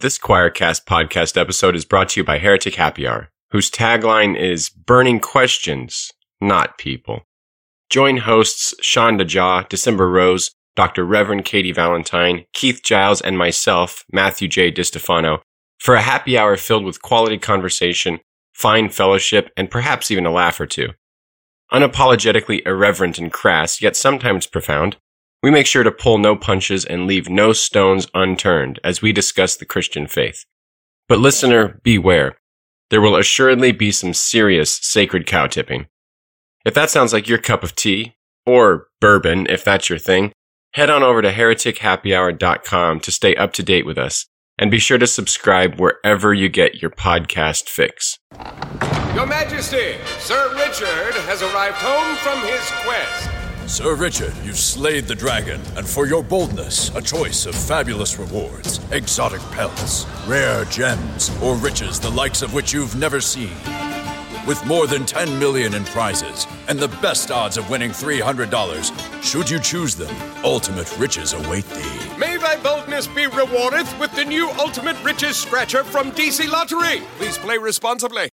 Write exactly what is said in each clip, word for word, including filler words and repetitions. This Choircast podcast episode is brought to you by Heretic Happy Hour, whose tagline is Burning Questions, Not People. Join hosts Shonda Jha, December Rose, Doctor Reverend Katie Valentine, Keith Giles, and myself, Matthew J. DiStefano, for a happy hour filled with quality conversation, fine fellowship, and perhaps even a laugh or two. Unapologetically irreverent and crass, yet sometimes profound, we make sure to pull no punches and leave no stones unturned as we discuss the Christian faith. But listener, beware. There will assuredly be some serious sacred cow tipping. If that sounds like your cup of tea, or bourbon if that's your thing, head on over to heretic happy hour dot com to stay up to date with us, and be sure to subscribe wherever you get your podcast fix. Your Majesty, Sir Richard has arrived home from his quest. Sir Richard, you've slayed the dragon, and for your boldness, a choice of fabulous rewards, exotic pelts, rare gems, or riches the likes of which you've never seen. With more than ten million in prizes, and the best odds of winning three hundred dollars, should you choose them, ultimate riches await thee. May thy boldness be rewarded with the new Ultimate Riches Scratcher from D C Lottery. Please play responsibly.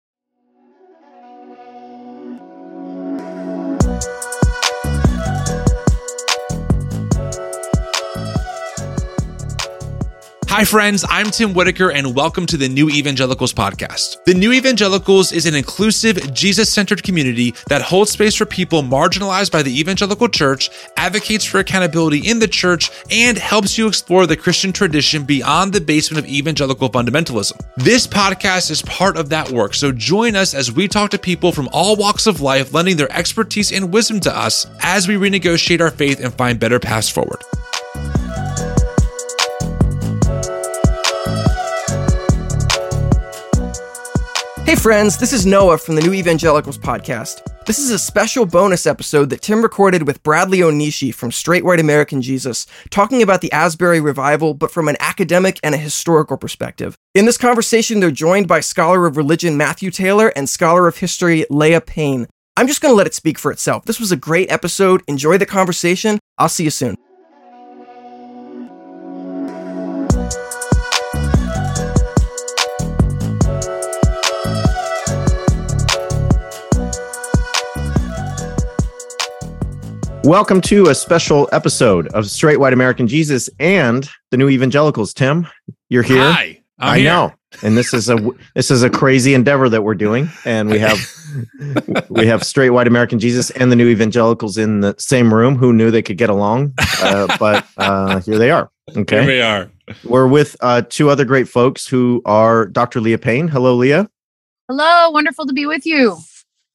Hi friends, I'm Tim Whitaker and welcome to the New Evangelicals podcast. The New Evangelicals is an inclusive, Jesus-centered community that holds space for people marginalized by the evangelical church, advocates for accountability in the church, and helps you explore the Christian tradition beyond the basement of evangelical fundamentalism. This podcast is part of that work, so join us as we talk to people from all walks of life, lending their expertise and wisdom to us as we renegotiate our faith and find better paths forward. Hey friends, this is Noah from the New Evangelicals podcast. This is a special bonus episode that Tim recorded with Bradley Onishi from Straight White American Jesus, talking about the Asbury Revival, but from an academic and a historical perspective. In this conversation, they're joined by scholar of religion Matthew Taylor and scholar of history Leah Payne. I'm just going to let it speak for itself. This was a great episode. Enjoy the conversation. I'll see you soon. Welcome to a special episode of Straight White American Jesus and the New Evangelicals. Tim, you're here. Hi, I'm I here. know, and this is a this is a crazy endeavor that we're doing, and we have we have Straight White American Jesus and the New Evangelicals in the same room. Who knew they could get along? Uh, but uh, here they are. Okay, here we are. We're with uh, two other great folks who are Doctor Leah Payne. Hello, Leah. Hello, wonderful to be with you.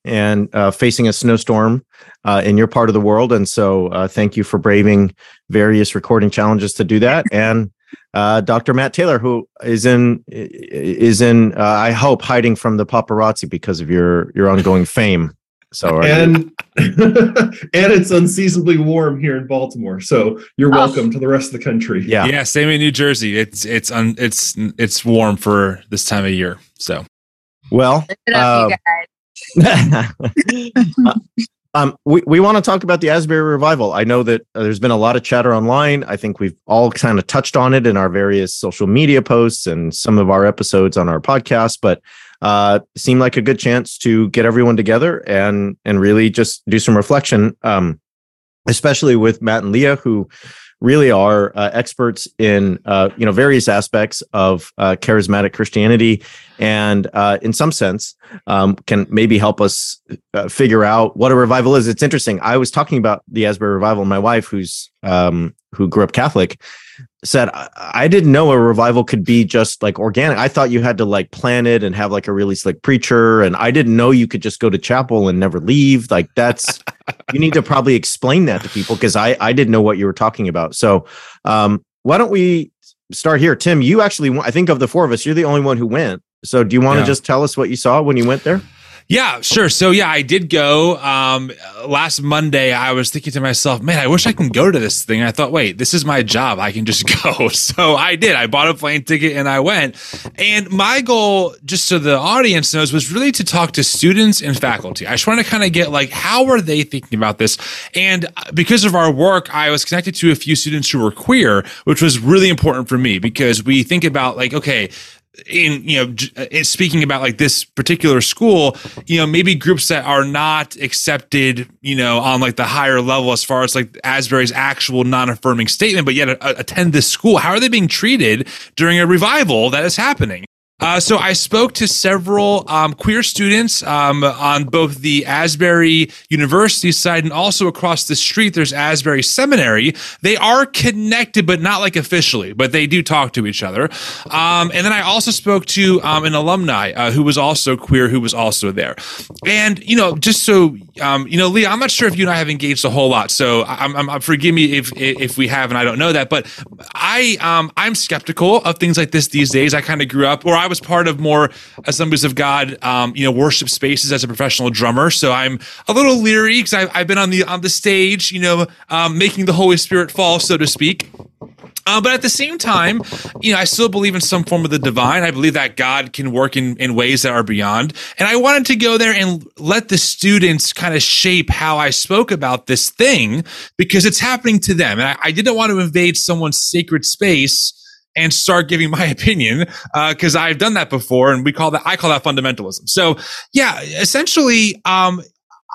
And uh, facing a snowstorm uh, in your part of the world. And so uh, thank you for braving various recording challenges to do that. And uh, Doctor Matt Taylor, who is in, is in uh, I hope, hiding from the paparazzi because of your, your ongoing fame. So And and it's unseasonably warm here in Baltimore. So you're welcome oh. to the rest of the country. Yeah, yeah. Same in New Jersey. It's it's un, it's it's warm for this time of year. So, well, uh, um, we, we want to talk about the Asbury Revival. I know that uh, there's been a lot of chatter online. I think we've all kind of touched on it in our various social media posts and some of our episodes on our podcast, but uh, it seemed like a good chance to get everyone together and and really just do some reflection, um, especially with Matt and Leah, who really are uh, experts in uh, you know various aspects of uh, charismatic Christianity, and uh, in some sense um, can maybe help us uh, figure out what a revival is. It's interesting. I was talking about the Asbury Revival. My wife, who's um, who grew up Catholic, said I-, I didn't know a revival could be just like organic. I thought you had to like plan it and have like a really slick preacher, and I didn't know you could just go to chapel and never leave. Like that's. You need to probably explain that to people because I, I didn't know what you were talking about. So um, why don't we start here? Tim, you actually, I think of the four of us, you're the only one who went. So do you want to yeah. just tell us what you saw when you went there? Yeah, sure. So yeah, I did go. Um, last Monday, I was thinking to myself, man, I wish I can go to this thing. And I thought, wait, this is my job. I can just go. So I did. I bought a plane ticket and I went. And my goal, just so the audience knows, was really to talk to students and faculty. I just wanted to kind of get like, how are they thinking about this? And because of our work, I was connected to a few students who were queer, which was really important for me because we think about like, okay, in, you know, speaking about like this particular school, you know, maybe groups that are not accepted, you know, on like the higher level as far as like Asbury's actual non-affirming statement, but yet uh, attend this school. How are they being treated during a revival that is happening? Uh, so I spoke to several um, queer students um, on both the Asbury University side and also across the street. There's Asbury Seminary. They are connected, but not like officially, but they do talk to each other. Um, and then I also spoke to um, an alumni uh, who was also queer, who was also there. And, you know, just so, um, you know, Leah, I'm not sure if you and I have engaged a whole lot. So I'm, I'm, I'm, forgive me if if we have, and I don't know that. But I, um, I'm skeptical of things like this these days. I kind of grew up, or I was part of more Assemblies of God, um, you know, worship spaces as a professional drummer. So I'm a little leery because I've, I've been on the on the stage, you know, um, making the Holy Spirit fall, so to speak. Uh, but at the same time, you know, I still believe in some form of the divine. I believe that God can work in, in ways that are beyond. And I wanted to go there and let the students kind of shape how I spoke about this thing because it's happening to them. And I, I didn't want to invade someone's sacred space and start giving my opinion, uh, because I've done that before, and we call that I call that fundamentalism. So, yeah, essentially, um,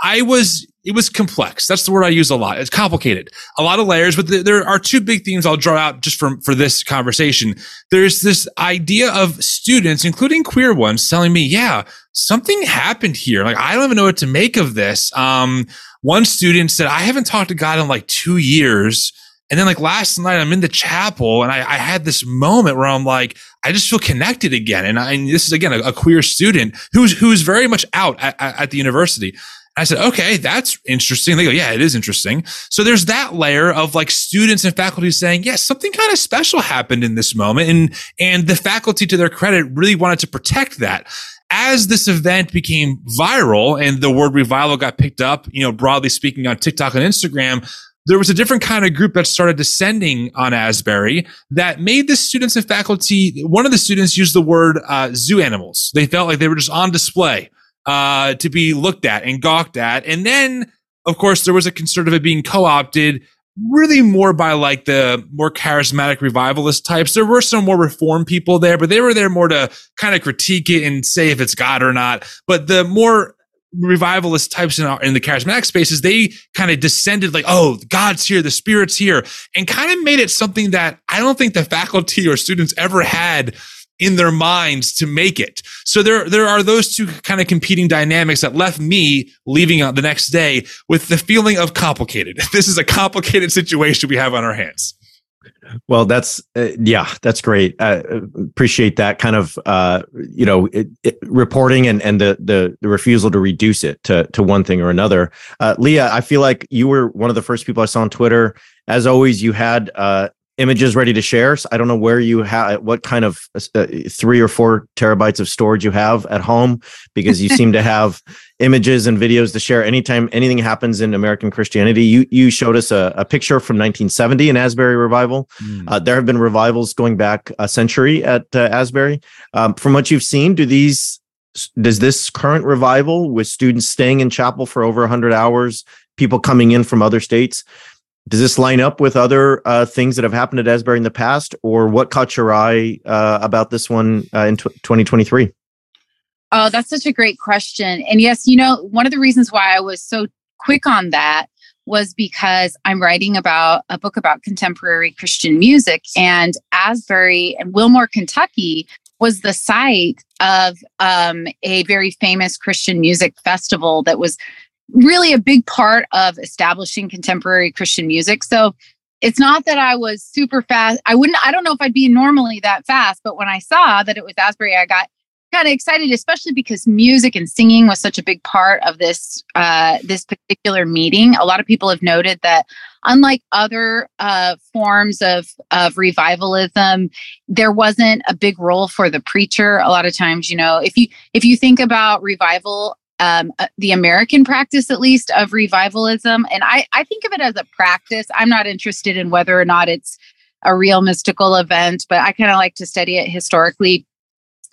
I was it was complex. That's the word I use a lot. It's complicated, a lot of layers. But th- there are two big themes I'll draw out just for for this conversation. There's this idea of students, including queer ones, telling me, "Yeah, something happened here. Like I don't even know what to make of this." Um, one student said, "I haven't talked to God in like two years." And then like last night, I'm in the chapel and I, I had this moment where I'm like, I just feel connected again. And, I, and this is, again, a, a queer student who's who's very much out at, at the university. And I said, okay, that's interesting. They go, yeah, it is interesting. So there's that layer of like students and faculty saying, yes, yeah, something kind of special happened in this moment. And, and the faculty, to their credit, really wanted to protect that. As this event became viral and the word revival got picked up, you know, broadly speaking on TikTok and Instagram, there was a different kind of group that started descending on Asbury that made the students and faculty, one of the students used the word uh, zoo animals. They felt like they were just on display uh, to be looked at and gawked at. And then, of course, there was a concern of it being co-opted really more by like the more charismatic revivalist types. There were some more reform people there, but they were there more to kind of critique it and say if it's God or not. But the more revivalist types in, our, in the charismatic spaces, they kind of descended like, oh, God's here, the Spirit's here, and kind of made it something that I don't think the faculty or students ever had in their minds to make it. So there, there are those two kind of competing dynamics that left me leaving on the next day with the feeling of complicated. This is a complicated situation we have on our hands. Well, that's, uh, yeah, that's great. I appreciate that kind of, uh, you know, it, it, reporting and, and the, the the refusal to reduce it to to one thing or another. Uh, Leah, I feel like you were one of the first people I saw on Twitter. As always, you had uh, images ready to share. So I don't know where you have, what kind of uh, three or four terabytes of storage you have at home, because you seem to have images and videos to share anytime anything happens in American Christianity. You you showed us a, a picture from nineteen seventy in Asbury Revival. Mm. Uh, there have been revivals going back a century at uh, Asbury. Um, from what you've seen, do these does this current revival with students staying in chapel for over one hundred hours, people coming in from other states, does this line up with other uh, things that have happened at Asbury in the past, or what caught your eye uh, about this one uh, in twenty twenty-three? Oh, that's such a great question. And yes, you know, one of the reasons why I was so quick on that was because I'm writing about a book about contemporary Christian music, and Asbury and Wilmore, Kentucky was the site of um, a very famous Christian music festival that was really a big part of establishing contemporary Christian music. So it's not that I was super fast. I wouldn't, I don't know if I'd be normally that fast, but when I saw that it was Asbury, I got kind of excited, especially because music and singing was such a big part of this uh, this particular meeting. A lot of people have noted that unlike other uh, forms of, of revivalism, there wasn't a big role for the preacher. A lot of times, you know, if you if you think about revival um, the American practice, at least, of revivalism. And I, I think of it as a practice. I'm not interested in whether or not it's a real mystical event, but I kind of like to study it historically.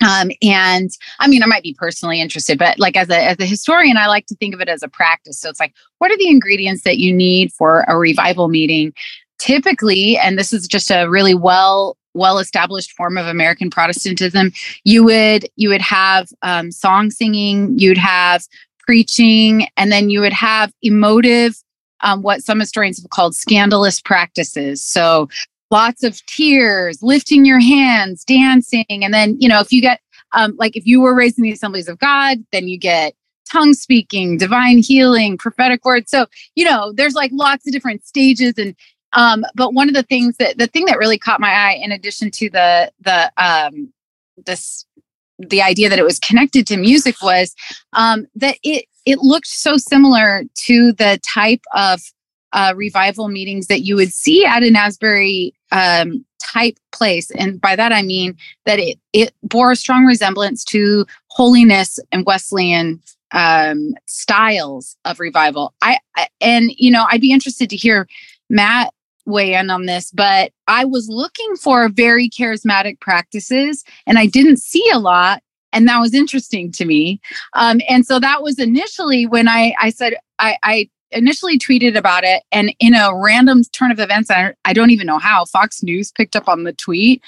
Um, and I mean, I might be personally interested, but like as a, as a historian, I like to think of it as a practice. So it's like, what are the ingredients that you need for a revival meeting? Typically, and this is just a really well, well-established form of American Protestantism, you would, you would have um, song singing, you'd have preaching, and then you would have emotive, um, what some historians have called scandalous practices. So lots of tears, lifting your hands, dancing. And then, you know, if you get, um, like if you were raised in the Assemblies of God, then you get tongue speaking, divine healing, prophetic words. So, you know, there's like lots of different stages. And, um, but one of the things that, the thing that really caught my eye, in addition to the, the, um, this, the idea that it was connected to music, was, um, that it, it looked so similar to the type of, Uh, revival meetings that you would see at an Asbury um, type place. And by that, I mean that it, it bore a strong resemblance to Holiness and Wesleyan um, styles of revival. I, I And, you know, I'd be interested to hear Matt weigh in on this, but I was looking for very charismatic practices and I didn't see a lot. And that was interesting to me. Um, and so that was initially when I, I said, I, I initially tweeted about it, and in a random turn of events, I, I don't even know how, Fox News picked up on the tweet.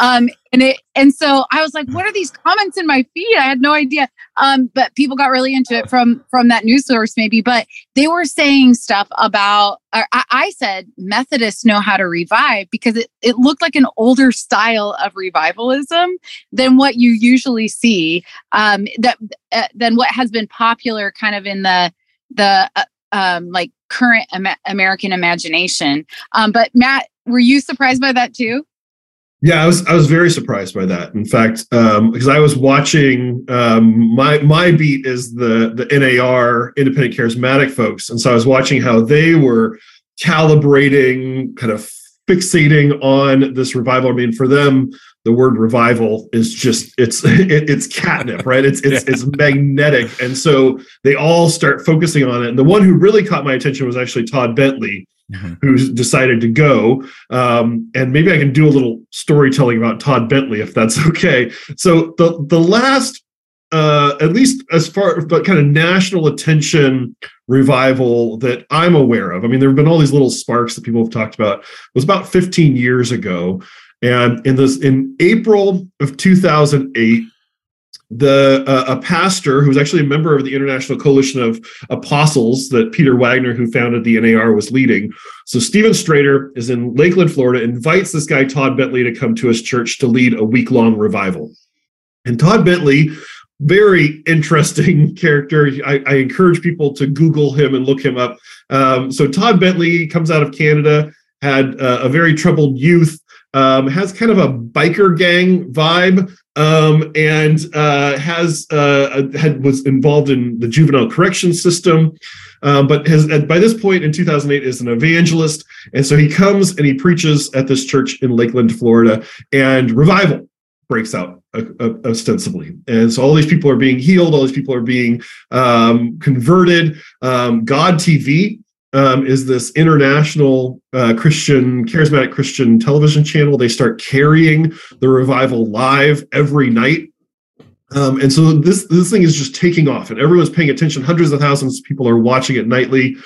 Um, and it, and so I was like, what are these comments in my feed? I had no idea. Um, but people got really into it from, from that news source maybe, but they were saying stuff about, or I, I said, Methodists know how to revive, because it, it looked like an older style of revivalism than what you usually see, um, that, uh, than what has been popular kind of in the, the, uh, Um, like current Amer- American imagination. Um, but Matt, were you surprised by that too? Yeah, I was. I was very surprised by that. In fact, because um, I was watching um, my my beat is the the N A R, Independent Charismatic folks, and so I was watching how they were calibrating, kind of fixating on this revival. I mean, for them, the word revival is just, it's, it, it's catnip, right? It's, it's, yeah. It's magnetic. And so they all start focusing on it. And the one who really caught my attention was actually Todd Bentley, mm-hmm. who decided to go. Um, and maybe I can do a little storytelling about Todd Bentley, if that's okay. So the, the last, uh, at least as far, but kind of national attention revival that I'm aware of, I mean, there've been all these little sparks that people have talked about. It was about fifteen years ago. And in this, in April of two thousand eight, the uh, a pastor who was actually a member of the International Coalition of Apostles that Peter Wagner, who founded the N A R, was leading. So Steven Strader is in Lakeland, Florida, invites this guy, Todd Bentley, to come to his church to lead a week-long revival. And Todd Bentley, very interesting character. I, I encourage people to Google him and look him up. Um, so Todd Bentley comes out of Canada, had uh, a very troubled youth, Um, has kind of a biker gang vibe, um, and uh, has uh, had was involved in the juvenile correction system, um, but has at, by this point in two thousand eight is an evangelist, and so he comes and he preaches at this church in Lakeland, Florida, and revival breaks out uh, uh, ostensibly, and so all these people are being healed, all these people are being um, converted. Um, God T V. Um, is this international uh, Christian, charismatic Christian television channel. They start carrying the revival live every night. Um, and so this, this thing is just taking off and everyone's paying attention. Hundreds of thousands of people are watching it nightly.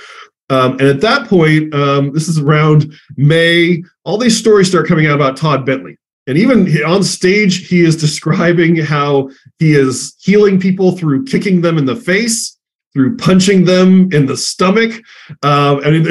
Um, and at that point, um, this is around May, all these stories start coming out about Todd Bentley. And even on stage, he is describing how he is healing people through kicking them in the face, through punching them in the stomach. Um, I mean,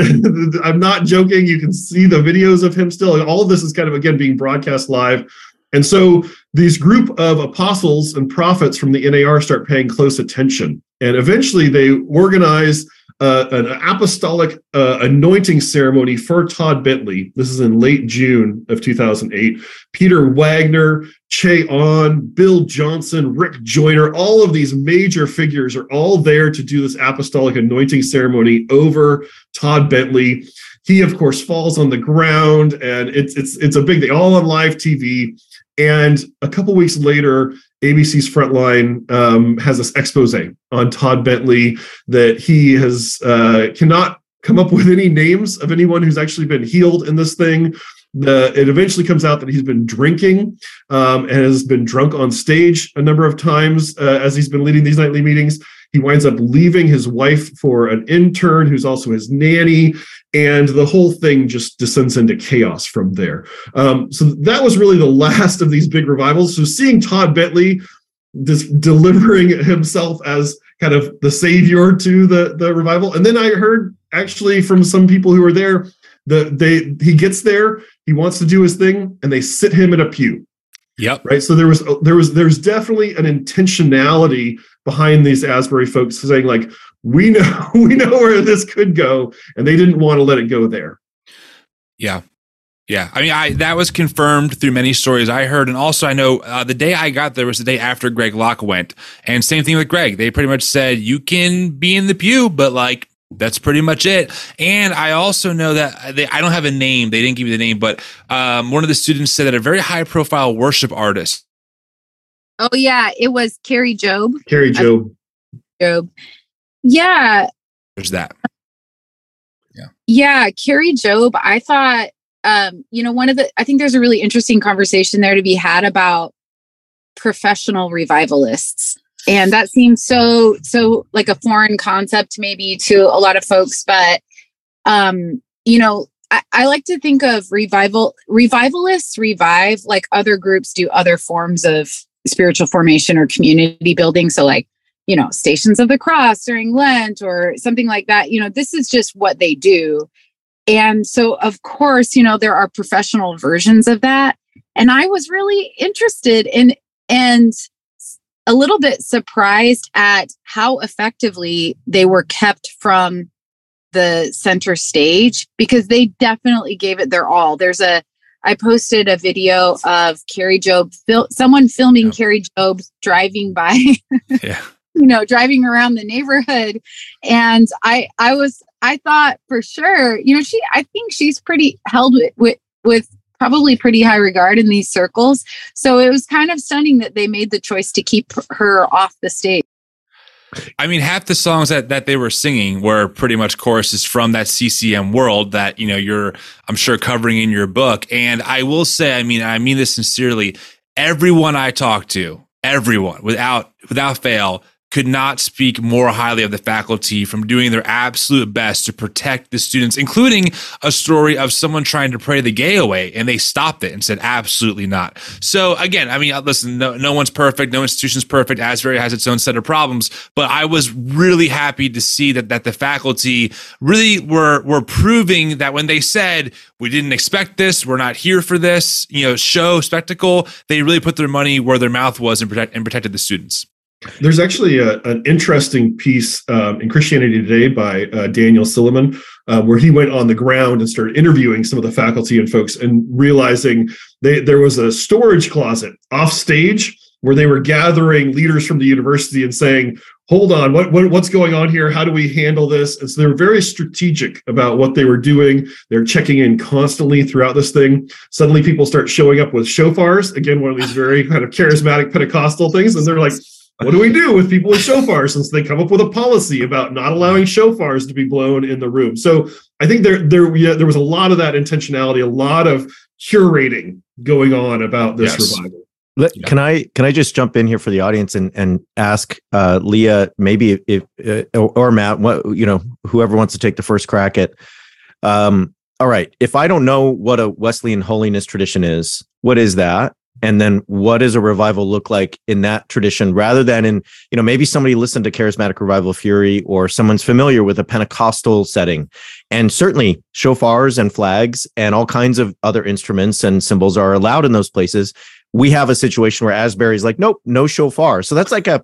I'm not joking. You can see the videos of him still. And all of this is kind of, again, being broadcast live. And so these group of apostles and prophets from the N A R start paying close attention. And eventually they organize uh, an apostolic uh, anointing ceremony for Todd Bentley. This is in late June of two thousand eight. Peter Wagner, Che Ahn, Bill Johnson, Rick Joyner, all of these major figures are all there to do this apostolic anointing ceremony over Todd Bentley. He, of course, falls on the ground, and it's it's it's a big thing, all on live T V. And a couple weeks later, A B C's Frontline um, has this expose on Todd Bentley that he has uh, cannot come up with any names of anyone who's actually been healed in this thing. The, it eventually comes out that he's been drinking um, and has been drunk on stage a number of times uh, as he's been leading these nightly meetings. He winds up leaving his wife for an intern who's also his nanny, and the whole thing just descends into chaos from there. Um, so that was really the last of these big revivals. So seeing Todd Bentley just delivering himself as kind of the savior to the, the revival. And then I heard actually from some people who were there, the, they he gets there, he wants to do his thing, and they sit him in a pew. Yep. Right. So there was there was there's definitely an intentionality behind these Asbury folks saying, like, we know we know where this could go, and they didn't want to let it go there. Yeah. Yeah. I mean, I that was confirmed through many stories I heard. And also, I know uh, the day I got there was the day after Greg Locke went. And same thing with Greg. They pretty much said, you can be in the pew, but, like, that's pretty much it. And I also know that they, I don't have a name. They didn't give me the name, but um, one of the students said that a very high profile worship artist. Oh, yeah. It was Kari Jobe. Kari Jobe. Jobe. Yeah. There's that. Yeah. Yeah. Kari Jobe. I thought, um, you know, one of the, I think there's a really interesting conversation there to be had about professional revivalists. And that seems so, so like a foreign concept maybe to a lot of folks, but, um, you know, I, I like to think of revival, revivalists revive like other groups do other forms of spiritual formation or community building. So like, you know, Stations of the Cross during Lent or something like that, you know, this is just what they do. And so of course, you know, there are professional versions of that. And I was really interested in, and a little bit surprised at how effectively they were kept from the center stage, because they definitely gave it their all. There's a, I posted a video of Kari Jobe, fil- someone filming yeah. Kari Jobe driving by, yeah. you know, driving around the neighborhood. And I, I was, I thought for sure, you know, she, I think she's pretty held with, with, with probably pretty high regard in these circles. So it was kind of stunning that they made the choice to keep her off the stage. I mean, half the songs that, that they were singing were pretty much choruses from that C C M world that, you know, you're, I'm sure, covering in your book. And I will say, I mean, I mean this sincerely, everyone I talked to, everyone without, without fail, could not speak more highly of the faculty from doing their absolute best to protect the students, including a story of someone trying to pray the gay away, and they stopped it and said, absolutely not. So again, I mean, listen, no, no one's perfect. No institution's perfect. Asbury has its own set of problems, but I was really happy to see that that the faculty really were, were proving that when they said, we didn't expect this, we're not here for this, you know, show, spectacle, they really put their money where their mouth was and, protect, and protected the students. There's actually a, an interesting piece um, in Christianity Today by uh, Daniel Silliman, uh, where he went on the ground and started interviewing some of the faculty and folks and realizing they, there was a storage closet off stage where they were gathering leaders from the university and saying, hold on, what, what what's going on here? How do we handle this? And so they were very strategic about what they were doing. They're checking in constantly throughout this thing. Suddenly people start showing up with shofars, again, one of these very kind of charismatic Pentecostal things. And they're like, what do we do with people with shofars, since they come up with a policy about not allowing shofars to be blown in the room? So I think there there yeah, there was a lot of that intentionality, a lot of curating going on about this yes. revival. Let, yeah. Can I can I just jump in here for the audience and and ask uh, Leah, maybe if uh, or Matt, what, you know, whoever wants to take the first crack at. Um, all right, if I don't know what a Wesleyan holiness tradition is, what is that? And then what does a revival look like in that tradition, rather than in, you know, maybe somebody listened to Charismatic Revival Fury or someone's familiar with a Pentecostal setting. And certainly shofars and flags and all kinds of other instruments and symbols are allowed in those places. We have a situation where Asbury's like, nope, no shofar. So that's like a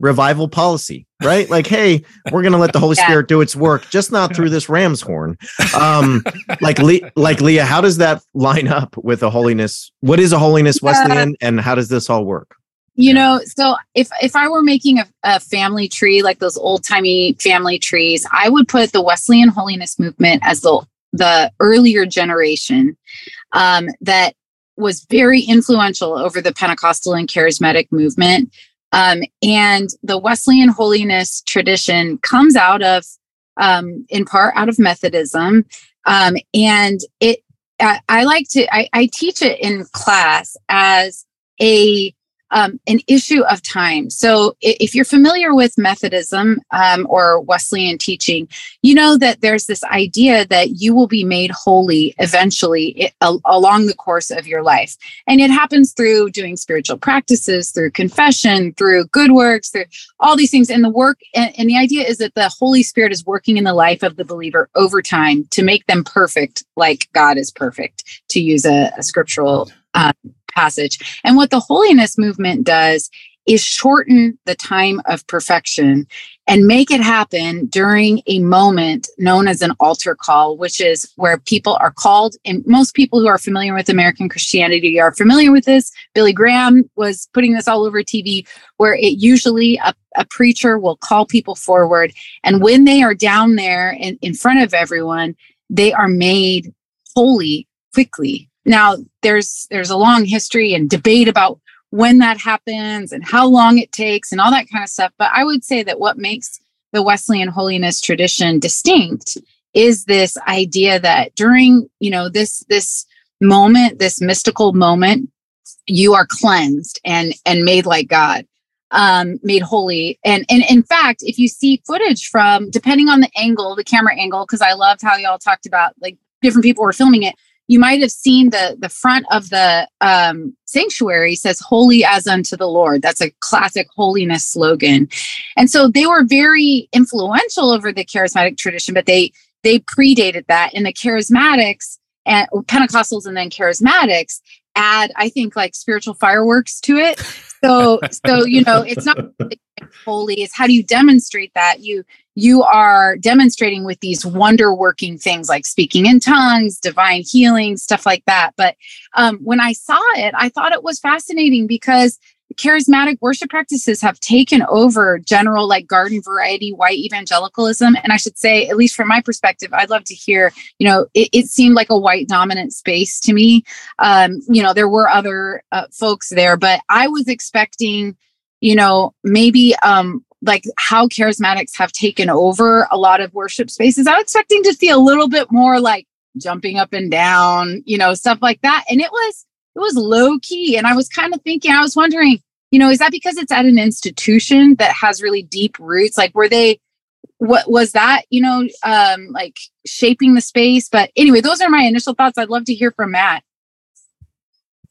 revival policy, right? Like, hey, we're going to let the Holy yeah. Spirit do its work, just not through this ram's horn. Um, like, Le- like Leah, how does that line up with a holiness? What is a holiness yeah. Wesleyan, and how does this all work? You know, so if, if I were making a, a family tree, like those old timey family trees, I would put the Wesleyan holiness movement as the, the earlier generation um, that was very influential over the Pentecostal and charismatic movement. Um, and the Wesleyan holiness tradition comes out of, um, in part out of Methodism. Um, and it, I, I like to, I, I teach it in class as a, um, an issue of time. So if you're familiar with Methodism, um, or Wesleyan teaching, you know that there's this idea that you will be made holy eventually it, a, along the course of your life. And it happens through doing spiritual practices, through confession, through good works, through all these things. And the work, and, and the idea is that the Holy Spirit is working in the life of the believer over time to make them perfect, like God is perfect, to use a, a scriptural um, passage. And what the holiness movement does is shorten the time of perfection and make it happen during a moment known as an altar call, which is where people are called. And most people who are familiar with American Christianity are familiar with this. Billy Graham was putting this all over T V, where it usually a, a preacher will call people forward. And when they are down there in, in front of everyone, they are made holy quickly. Now, there's there's a long history and debate about when that happens and how long it takes and all that kind of stuff. But I would say that what makes the Wesleyan holiness tradition distinct is this idea that during, you know, this this moment, this mystical moment, you are cleansed and and made like God, um, made holy. And, and in fact, if you see footage from, depending on the angle, the camera angle, because I loved how y'all talked about like different people were filming it, you might have seen the, the front of the um, sanctuary says holy as unto the Lord. That's a classic holiness slogan. And so they were very influential over the charismatic tradition, but they they predated that. And the charismatics, and Pentecostals and then charismatics add, I think, like spiritual fireworks to it. So, so you know, it's not holy. It's how do you demonstrate that? You You are demonstrating with these wonder-working things like speaking in tongues, divine healing, stuff like that. But um, when I saw it, I thought it was fascinating because charismatic worship practices have taken over general like garden variety white evangelicalism. And I should say, at least from my perspective, I'd love to hear, you know, it, it seemed like a white dominant space to me. Um, you know, there were other uh, folks there, but I was expecting, you know, maybe um like how charismatics have taken over a lot of worship spaces. I was expecting to see a little bit more like jumping up and down, you know, stuff like that. And it was, it was low key. And I was kind of thinking, I was wondering, you know, is that because it's at an institution that has really deep roots? Like, were they, what was that, you know, um, like shaping the space? But anyway, those are my initial thoughts. I'd love to hear from Matt.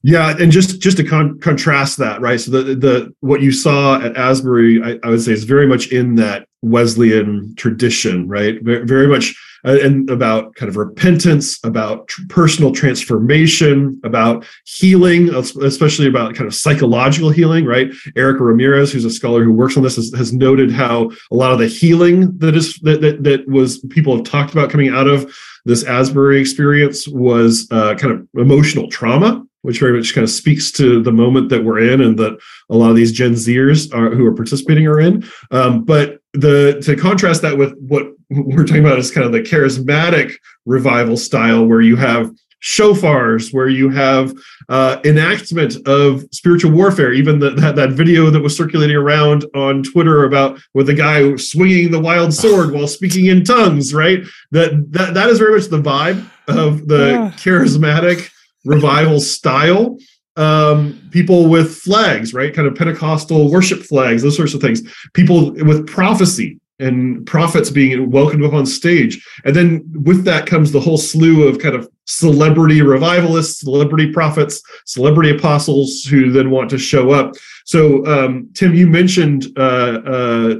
Yeah, and just just to con contrast that, right? So the the what you saw at Asbury, I, I would say, is very much in that Wesleyan tradition, right? Very, very much, uh, and about kind of repentance, about tr personal transformation, about healing, especially about kind of psychological healing, right? Erica Ramirez, who's a scholar who works on this, has, has noted how a lot of the healing that is that that, that was people have talked about coming out of this Asbury experience was uh, kind of emotional trauma, which very much kind of speaks to the moment that we're in and that a lot of these Gen Zers are, who are participating are in. Um, but the to contrast that with what we're talking about is kind of the charismatic revival style, where you have shofars, where you have uh, enactment of spiritual warfare. Even the, that, that video that was circulating around on Twitter about with the guy swinging the wild sword while speaking in tongues, right? That, that, that is very much the vibe of the yeah. charismatic revival style, um, people with flags, right? Kind of Pentecostal worship flags, those sorts of things. People with prophecy and prophets being welcomed up on stage. And then with that comes the whole slew of kind of celebrity revivalists, celebrity prophets, celebrity apostles who then want to show up. So, um, Tim, you mentioned uh, uh,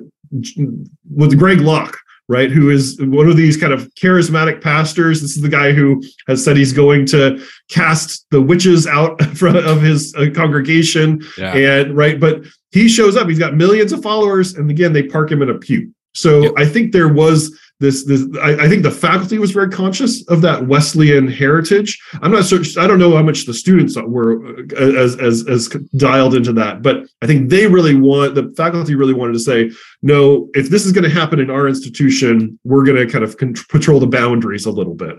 with Greg Locke, right, who is one of these kind of charismatic pastors. This is the guy who has said he's going to cast the witches out from, of his uh, congregation. Yeah. And right, but he shows up, he's got millions of followers. And again, they park him in a pew. So yep. I think there was this, this I, I think the faculty was very conscious of that Wesleyan heritage. I'm not sure, I don't know how much the students were as, as, as dialed into that, but I think they really want, the faculty really wanted to say, no, if this is going to happen in our institution, we're going to kind of control the boundaries a little bit.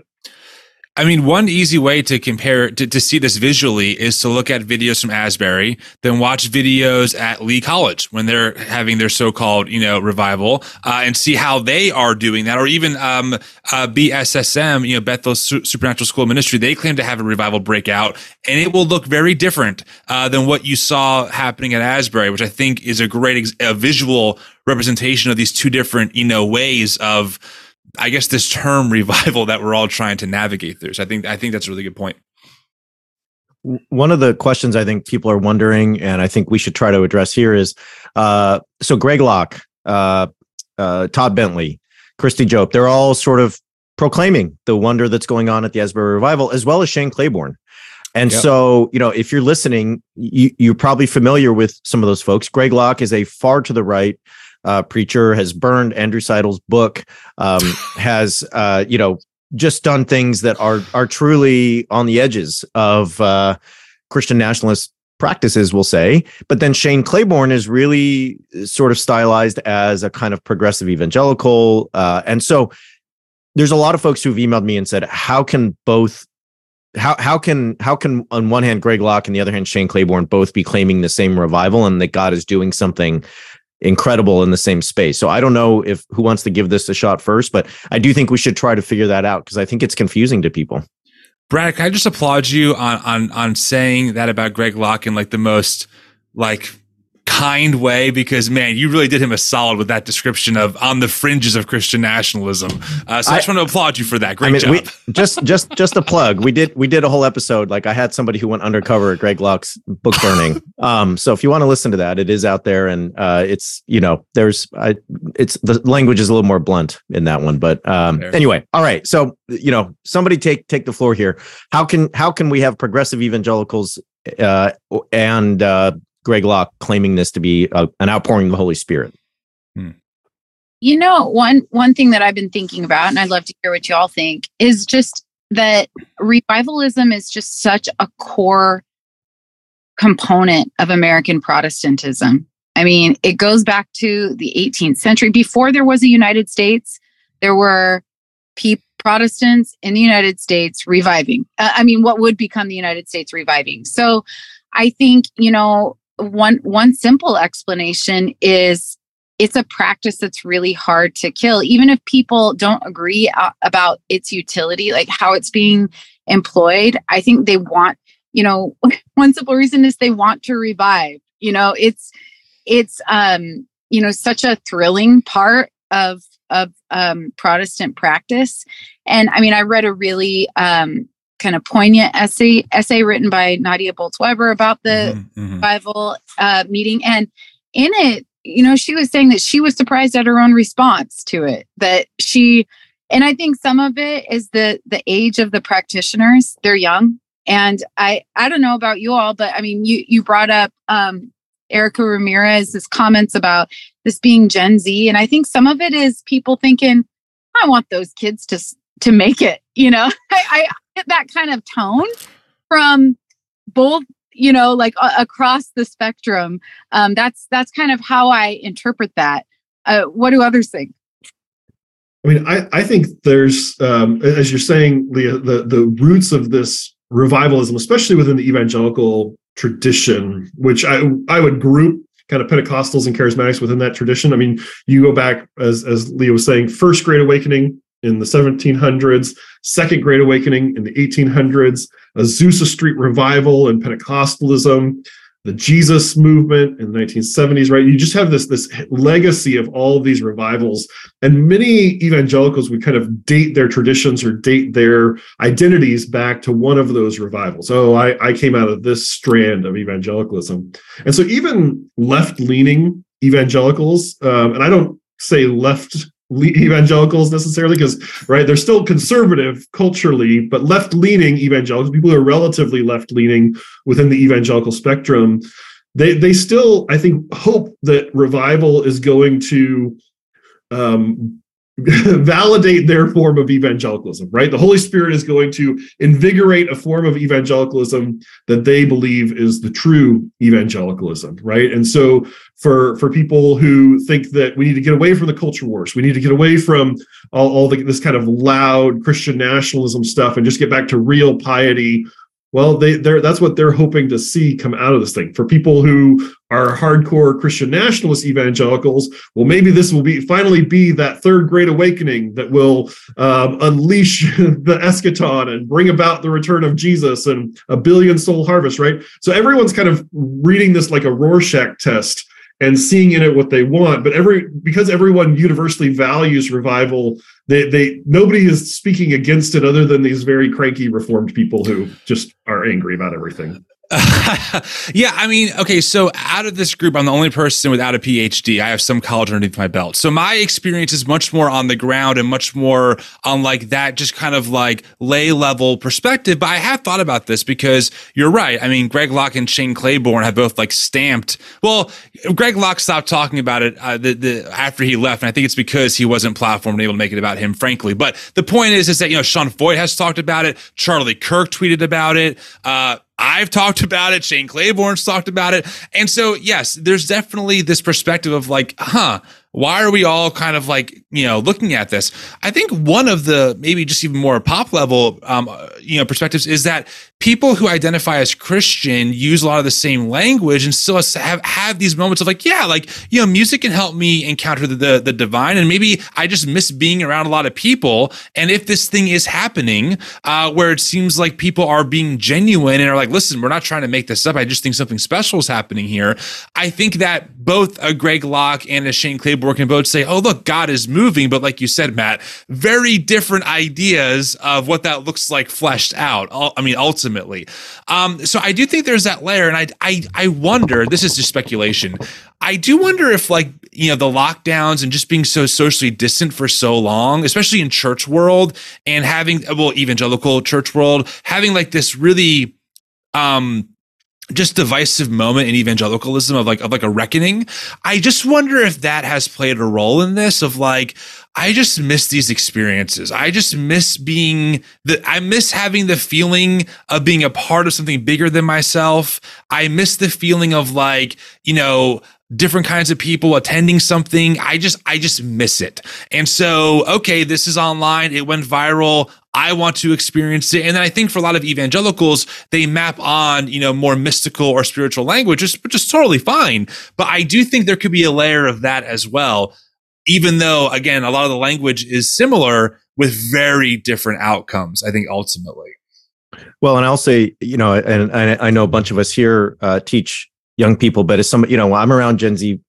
I mean, one easy way to compare, to, to see this visually is to look at videos from Asbury, then watch videos at Lee College when they're having their so-called, you know, revival, uh, and see how they are doing that. Or even um, uh, B S S M, you know, Bethel Su- Supernatural School of Ministry, they claim to have a revival breakout, and it will look very different uh, than what you saw happening at Asbury, which I think is a great ex- a visual representation of these two different, you know, ways of, I guess, this term revival that we're all trying to navigate through. So I think I think that's a really good point. One of the questions I think people are wondering, and I think we should try to address here, is uh, so Greg Locke, uh, uh, Todd Bentley, Kari Jobe, they're all sort of proclaiming the wonder that's going on at the Asbury Revival, as well as Shane Claiborne. And yep. So, you know, if you're listening, you, you're probably familiar with some of those folks. Greg Locke is a far to the right Uh, preacher, has burned Andrew Seidel's book, um, has, uh, you know, just done things that are are truly on the edges of uh, Christian nationalist practices, we'll say. But then Shane Claiborne is really sort of stylized as a kind of progressive evangelical. Uh, and so there's a lot of folks who've emailed me and said, how can both How how can how can on one hand, Greg Locke and the other hand, Shane Claiborne both be claiming the same revival and that God is doing something incredible in the same space? So I don't know if who wants to give this a shot first, but I do think we should try to figure that out because I think it's confusing to people. Brad, can I just applaud you on on on saying that about Greg Locke in like the most like kind way, because man, you really did him a solid with that description of on the fringes of Christian nationalism. Uh, so I, I just want to applaud you for that. Great I mean, job. We, just just just a plug. We did we did a whole episode. Like I had somebody who went undercover at Greg Locke's book burning. Um, so if you want to listen to that, it is out there, and uh, it's you know there's I, it's the language is a little more blunt in that one. But um, anyway, all right. So you know somebody take take the floor here. How can how can we have progressive evangelicals uh, and uh, Greg Locke claiming this to be a, an outpouring of the Holy Spirit? Hmm. You know, one one thing that I've been thinking about, and I'd love to hear what you all think, is just that revivalism is just such a core component of American Protestantism. I mean, it goes back to the eighteenth century. Before there was a United States, there were pe- Protestants in the United States reviving. Uh, I mean, what would become the United States reviving? So I think, you know, One one simple explanation is it's a practice that's really hard to kill, even if people don't agree uh, about its utility, like how it's being employed. I think they want, you know, one simple reason is they want to revive. You know, it's it's um, you know, such a thrilling part of of um, Protestant practice. And I mean, I read a really um, kind of poignant essay essay written by Nadia Bolz-Weber about the mm-hmm. revival uh, meeting. And in it, you know, she was saying that she was surprised at her own response to it, that she, and I think some of it is the, the age of the practitioners, they're young. And I, I don't know about you all, but I mean, you, you brought up um, Erica Ramirez's comments about this being Gen Z. And I think some of it is people thinking, I want those kids to, to make it, you know, I, I get that kind of tone from both, you know, like uh, across the spectrum. Um, that's that's kind of how I interpret that. Uh, what do others think? I mean, I, I think there's, um, as you're saying, Leah, the, the roots of this revivalism, especially within the evangelical tradition, which I I would group kind of Pentecostals and charismatics within that tradition. I mean, you go back, as as Leah was saying, First Great Awakening in the seventeen hundreds, Second Great Awakening in the eighteen hundreds, Azusa Street Revival and Pentecostalism, the Jesus movement in the nineteen seventies, right? You just have this, this legacy of all of these revivals. And many evangelicals would kind of date their traditions or date their identities back to one of those revivals. Oh, I, I came out of this strand of evangelicalism. And so even left-leaning evangelicals, um, and I don't say left evangelicals necessarily, because right, they're still conservative culturally, but left-leaning evangelicals, people who are relatively left-leaning within the evangelical spectrum, they they still, I think, hope that revival is going to um, validate their form of evangelicalism, right? The Holy Spirit is going to invigorate a form of evangelicalism that they believe is the true evangelicalism, right? And so for, for people who think that we need to get away from the culture wars, we need to get away from all, all the, this kind of loud Christian nationalism stuff and just get back to real piety, well, they, they're, that's what they're hoping to see come out of this thing. For people who are hardcore Christian nationalist evangelicals, well, maybe this will be finally be that third great awakening that will um, unleash the eschaton and bring about the return of Jesus and a billion soul harvest, right? So everyone's kind of reading this like a Rorschach test and seeing in it what they want. But every because everyone universally values revival, They, they, nobody is speaking against it other than these very cranky Reformed people who just are angry about everything. Yeah, I mean, okay, so out of this group, I'm the only person without a P H D. I have some college underneath my belt. So my experience is much more on the ground and much more on like that just kind of like lay level perspective. But I have thought about this because you're right. I mean, Greg Locke and Shane Claiborne have both like stamped. Well, Greg Locke stopped talking about it uh, the, the, after he left. And I think it's because he wasn't platformed and able to make it about him, frankly. But the point is, is that, you know, Sean Foyt has talked about it. Charlie Kirk tweeted about it. Uh, I've talked about it. Shane Claiborne's talked about it. And so, yes, there's definitely this perspective of like, huh, why are we all kind of like, you know, looking at this? I think one of the maybe just even more pop level, um, you know, perspectives is that people who identify as Christian use a lot of the same language and still have, have these moments of like, yeah, like, you know, music can help me encounter the, the, the divine. And maybe I just miss being around a lot of people. And if this thing is happening uh, where it seems like people are being genuine and are like, listen, we're not trying to make this up, I just think something special is happening here. I think that both a Greg Locke and a Shane Claiborne can both say, oh, look, God is moving. But like you said, Matt, very different ideas of what that looks like fleshed out. I mean, ultimately. Um, so I do think there's that layer. And I, I, I wonder, this is just speculation. I do wonder if like, you know, the lockdowns and just being so socially distant for so long, especially in church world and having, well, evangelical church world, having like this really, um, just divisive moment in evangelicalism of like, of like a reckoning. I just wonder if that has played a role in this of like, I just miss these experiences. I just miss being the, I miss having the feeling of being a part of something bigger than myself. I miss the feeling of like, you know, different kinds of people attending something. I just, I just miss it. And so, okay, this is online. It went viral. I want to experience it. And then I think for a lot of evangelicals, they map on, you know, more mystical or spiritual language, which is totally fine. But I do think there could be a layer of that as well. Even though, again, a lot of the language is similar with very different outcomes, I think, ultimately. Well, and I'll say, you know, and, and I know a bunch of us here uh, teach young people, but as some, you know, I'm around Gen Z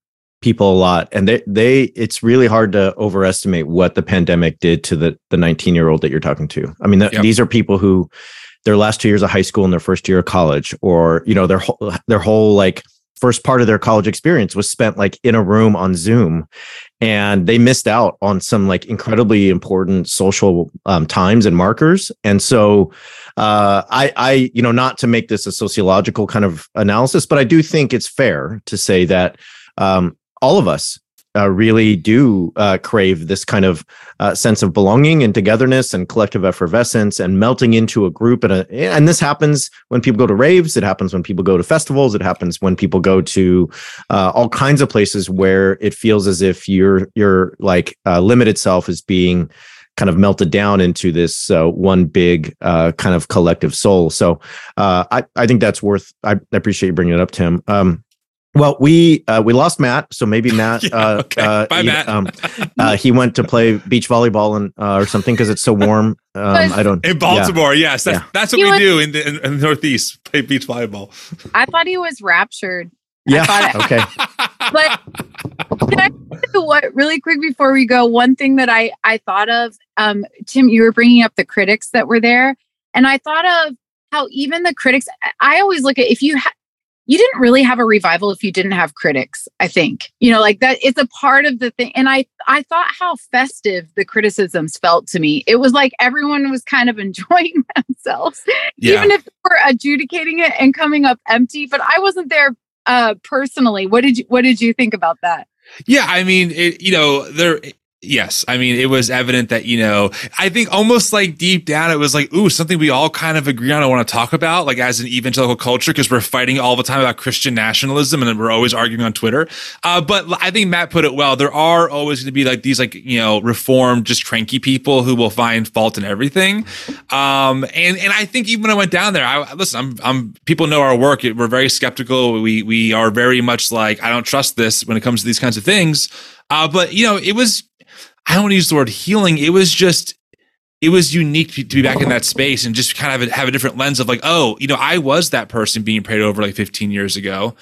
people a lot, and they, they, it's really hard to overestimate what the pandemic did to the the nineteen year old that you're talking to. I mean, the, yep. These are people who their last two years of high school and their first year of college, or, you know, their whole, their whole like first part of their college experience was spent like in a room on Zoom. And they missed out on some like incredibly important social um, times and markers. And so uh, I, I, you know, not to make this a sociological kind of analysis, but I do think it's fair to say that um, all of us uh, really do uh, crave this kind of uh, sense of belonging and togetherness and collective effervescence and melting into a group. And, a, and this happens when people go to raves. It happens when people go to festivals. It happens when people go to uh, all kinds of places where it feels as if your, your like uh, limited self is being kind of melted down into this uh, one big uh, kind of collective soul. So uh, I, I think that's worth, I, I appreciate you bringing it up, Tim. Um, Well, we uh, we lost Matt, so maybe Matt. yeah, uh, okay. uh, Bye, he, Matt. um, uh, he went to play beach volleyball and uh, or something because it's so warm. Um, I don't in Baltimore. Yeah. Yes, that's, yeah. that's what he we was, do in the, in the Northeast. Play beach volleyball. I thought he was raptured. Yeah. I okay. But can I what really quick before we go? One thing that I I thought of, um, Tim, you were bringing up the critics that were there, and I thought of how even the critics. I always look at if you. Ha- You didn't really have a revival if you didn't have critics, I think. You know, like that, it's a part of the thing. And I I thought how festive the criticisms felt to me. It was like everyone was kind of enjoying themselves, yeah. Even if they were adjudicating it and coming up empty. But I wasn't there uh, personally. What did you, what did you think about that? Yeah, I mean, it, you know, there... Yes. I mean, it was evident that, you know, I think almost like deep down, it was like, ooh, something we all kind of agree on. I want to talk about, like, as an evangelical culture, because we're fighting all the time about Christian nationalism and we're always arguing on Twitter. Uh, but I think Matt put it well. There are always going to be like these, like, you know, reformed, just cranky people who will find fault in everything. Um, and, and I think even when I went down there, I listen, I'm, I'm, people know our work. We're very skeptical. We, we are very much like, I don't trust this when it comes to these kinds of things. Uh, but, you know, it was, I don't want to use the word healing. It was just, it was unique to be back in that space and just kind of have a different lens of like, oh, you know, I was that person being prayed over like fifteen years ago.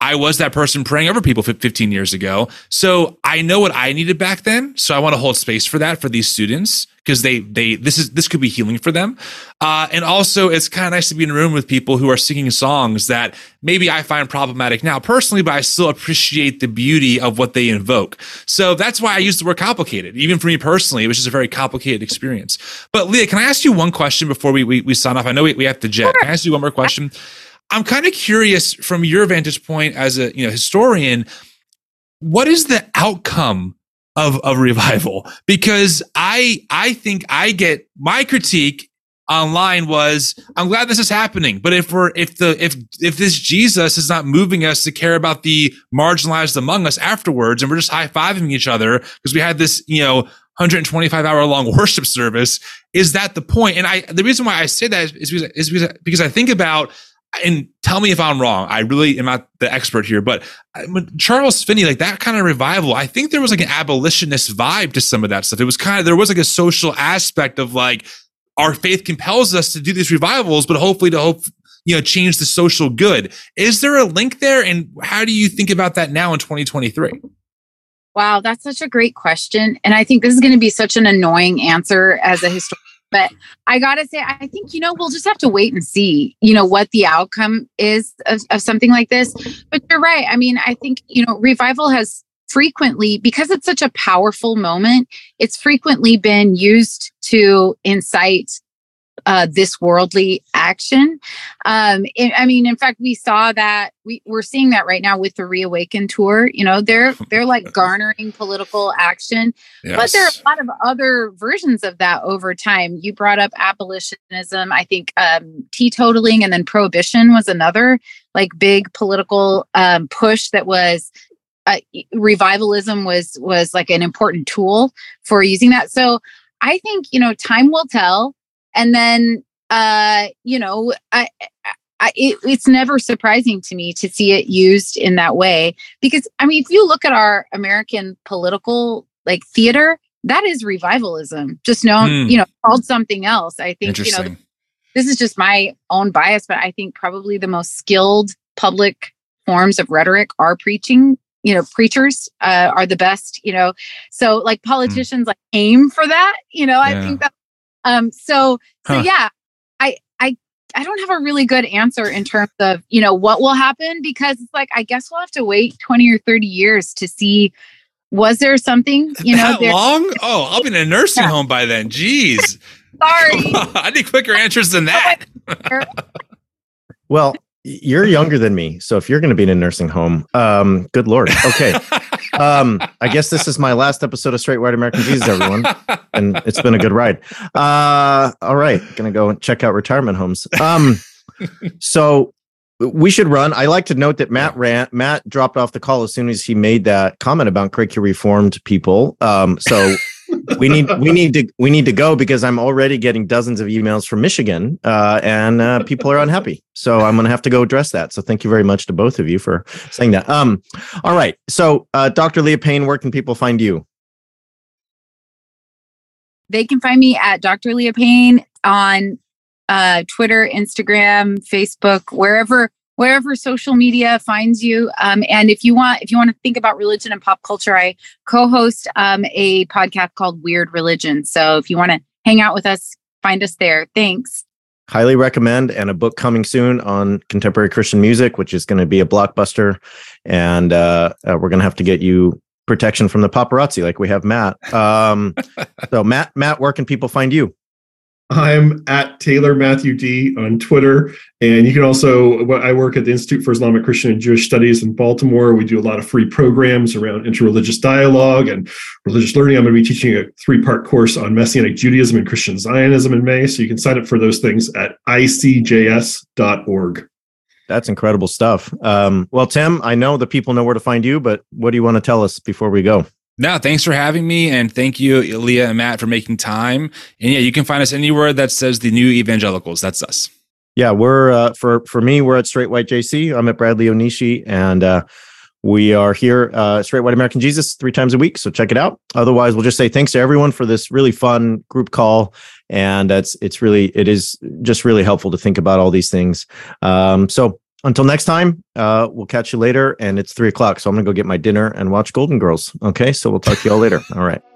I was that person praying over people fifteen years ago. So I know what I needed back then. So I want to hold space for that for these students, because they, they, this is, this could be healing for them. Uh, and also it's kind of nice to be in a room with people who are singing songs that maybe I find problematic now personally, but I still appreciate the beauty of what they invoke. So that's why I use the word complicated. Even for me personally, it was just a very complicated experience. But Leah, can I ask you one question before we, we, we sign off? I know we, we have to jet. Sure. Can I ask you one more question? I'm kind of curious from your vantage point as a, you know, historian, what is the outcome of of revival? Because I I think I get my critique online was, I'm glad this is happening, but if we're if the if if this Jesus is not moving us to care about the marginalized among us afterwards, and we're just high-fiving each other because we had this, you know, one hundred twenty-five hour long worship service, is that the point? And I the reason why I say that is because is because, because I think about, and tell me if I'm wrong, I really am not the expert here, but Charles Finney, like that kind of revival, I think there was like an abolitionist vibe to some of that stuff. It was kind of, there was like a social aspect of like, our faith compels us to do these revivals, but hopefully to hope, you know, change the social good. Is there a link there? And how do you think about that now in twenty twenty-three? Wow, that's such a great question. And I think this is going to be such an annoying answer as a historian. But I got to say, I think, you know, we'll just have to wait and see, you know, what the outcome is of, of something like this. But you're right. I mean, I think, you know, revival has frequently, because it's such a powerful moment, it's frequently been used to incite uh, this worldly action. Um, it, I mean, in fact, we saw that we, we're seeing that right now with the Reawaken tour. You know, they're they're like garnering political action, yes. But there are a lot of other versions of that over time. You brought up abolitionism. I think um, teetotaling and then prohibition was another like big political um, push that was. Uh, revivalism was was like an important tool for using that. So I think, you know, time will tell. And then, uh, you know, I, I, it, it's never surprising to me to see it used in that way, because, I mean, if you look at our American political like theater, that is revivalism, just known, mm. you know, called something else. I think, you know, this is just my own bias, but I think probably the most skilled public forms of rhetoric are preaching. You know, preachers uh, are the best, you know, so like politicians mm. like aim for that, you know, yeah. I think that. Um, so, so huh. yeah, I, I, I don't have a really good answer in terms of, you know, what will happen, because it's like, I guess we'll have to wait twenty or thirty years to see, was there something, you know, that there- long? Oh, I'll be in a nursing yeah. home by then. Jeez. Sorry. I need quicker answers than that. Well, you're younger than me. So if you're going to be in a nursing home, um, good Lord. Okay. Um, I guess this is my last episode of Straight White American Jesus, everyone. And it's been a good ride. Uh, all right. Going to go and check out retirement homes. Um, so we should run. I like to note that Matt ran, Matt dropped off the call as soon as he made that comment about Quaker Reformed people. Um, so we need, we need to, we need to go, because I'm already getting dozens of emails from Michigan, uh, and, uh, people are unhappy. So I'm going to have to go address that. So thank you very much to both of you for saying that. Um, all right. So, uh, Doctor Leah Payne, where can people find you? They can find me at Doctor Leah Payne on, uh, Twitter, Instagram, Facebook, wherever, wherever social media finds you. Um, and if you want, if you want to think about religion and pop culture, I co-host um, a podcast called Weird Religion. So if you want to hang out with us, find us there. Thanks. Highly recommend. And a book coming soon on contemporary Christian music, which is going to be a blockbuster. And uh, uh, we're going to have to get you protection from the paparazzi, like we have Matt. Um, so Matt, Matt, where can people find you? I'm at Taylor Matthew D on Twitter. And you can also, I work at the Institute for Islamic, Christian, and Jewish Studies in Baltimore. We do a lot of free programs around interreligious dialogue and religious learning. I'm going to be teaching a three-part course on Messianic Judaism and Christian Zionism in May. So you can sign up for those things at I C J S dot org. That's incredible stuff. Um, well, Tim, I know the people know where to find you, but what do you want to tell us before we go? No, thanks for having me. And thank you, Leah and Matt, for making time. And yeah, you can find us anywhere that says the New Evangelicals. That's us. Yeah, we're uh, for, for me, we're at Straight White J C. I'm at Bradley Onishi. And uh, we are here, uh, Straight White American Jesus, three times a week. So check it out. Otherwise, we'll just say thanks to everyone for this really fun group call. And that's it's really it is just really helpful to think about all these things. Um, so until next time, uh, we'll catch you later. And it's three o'clock. So I'm going to go get my dinner and watch Golden Girls. Okay. So we'll talk to you all later. All right.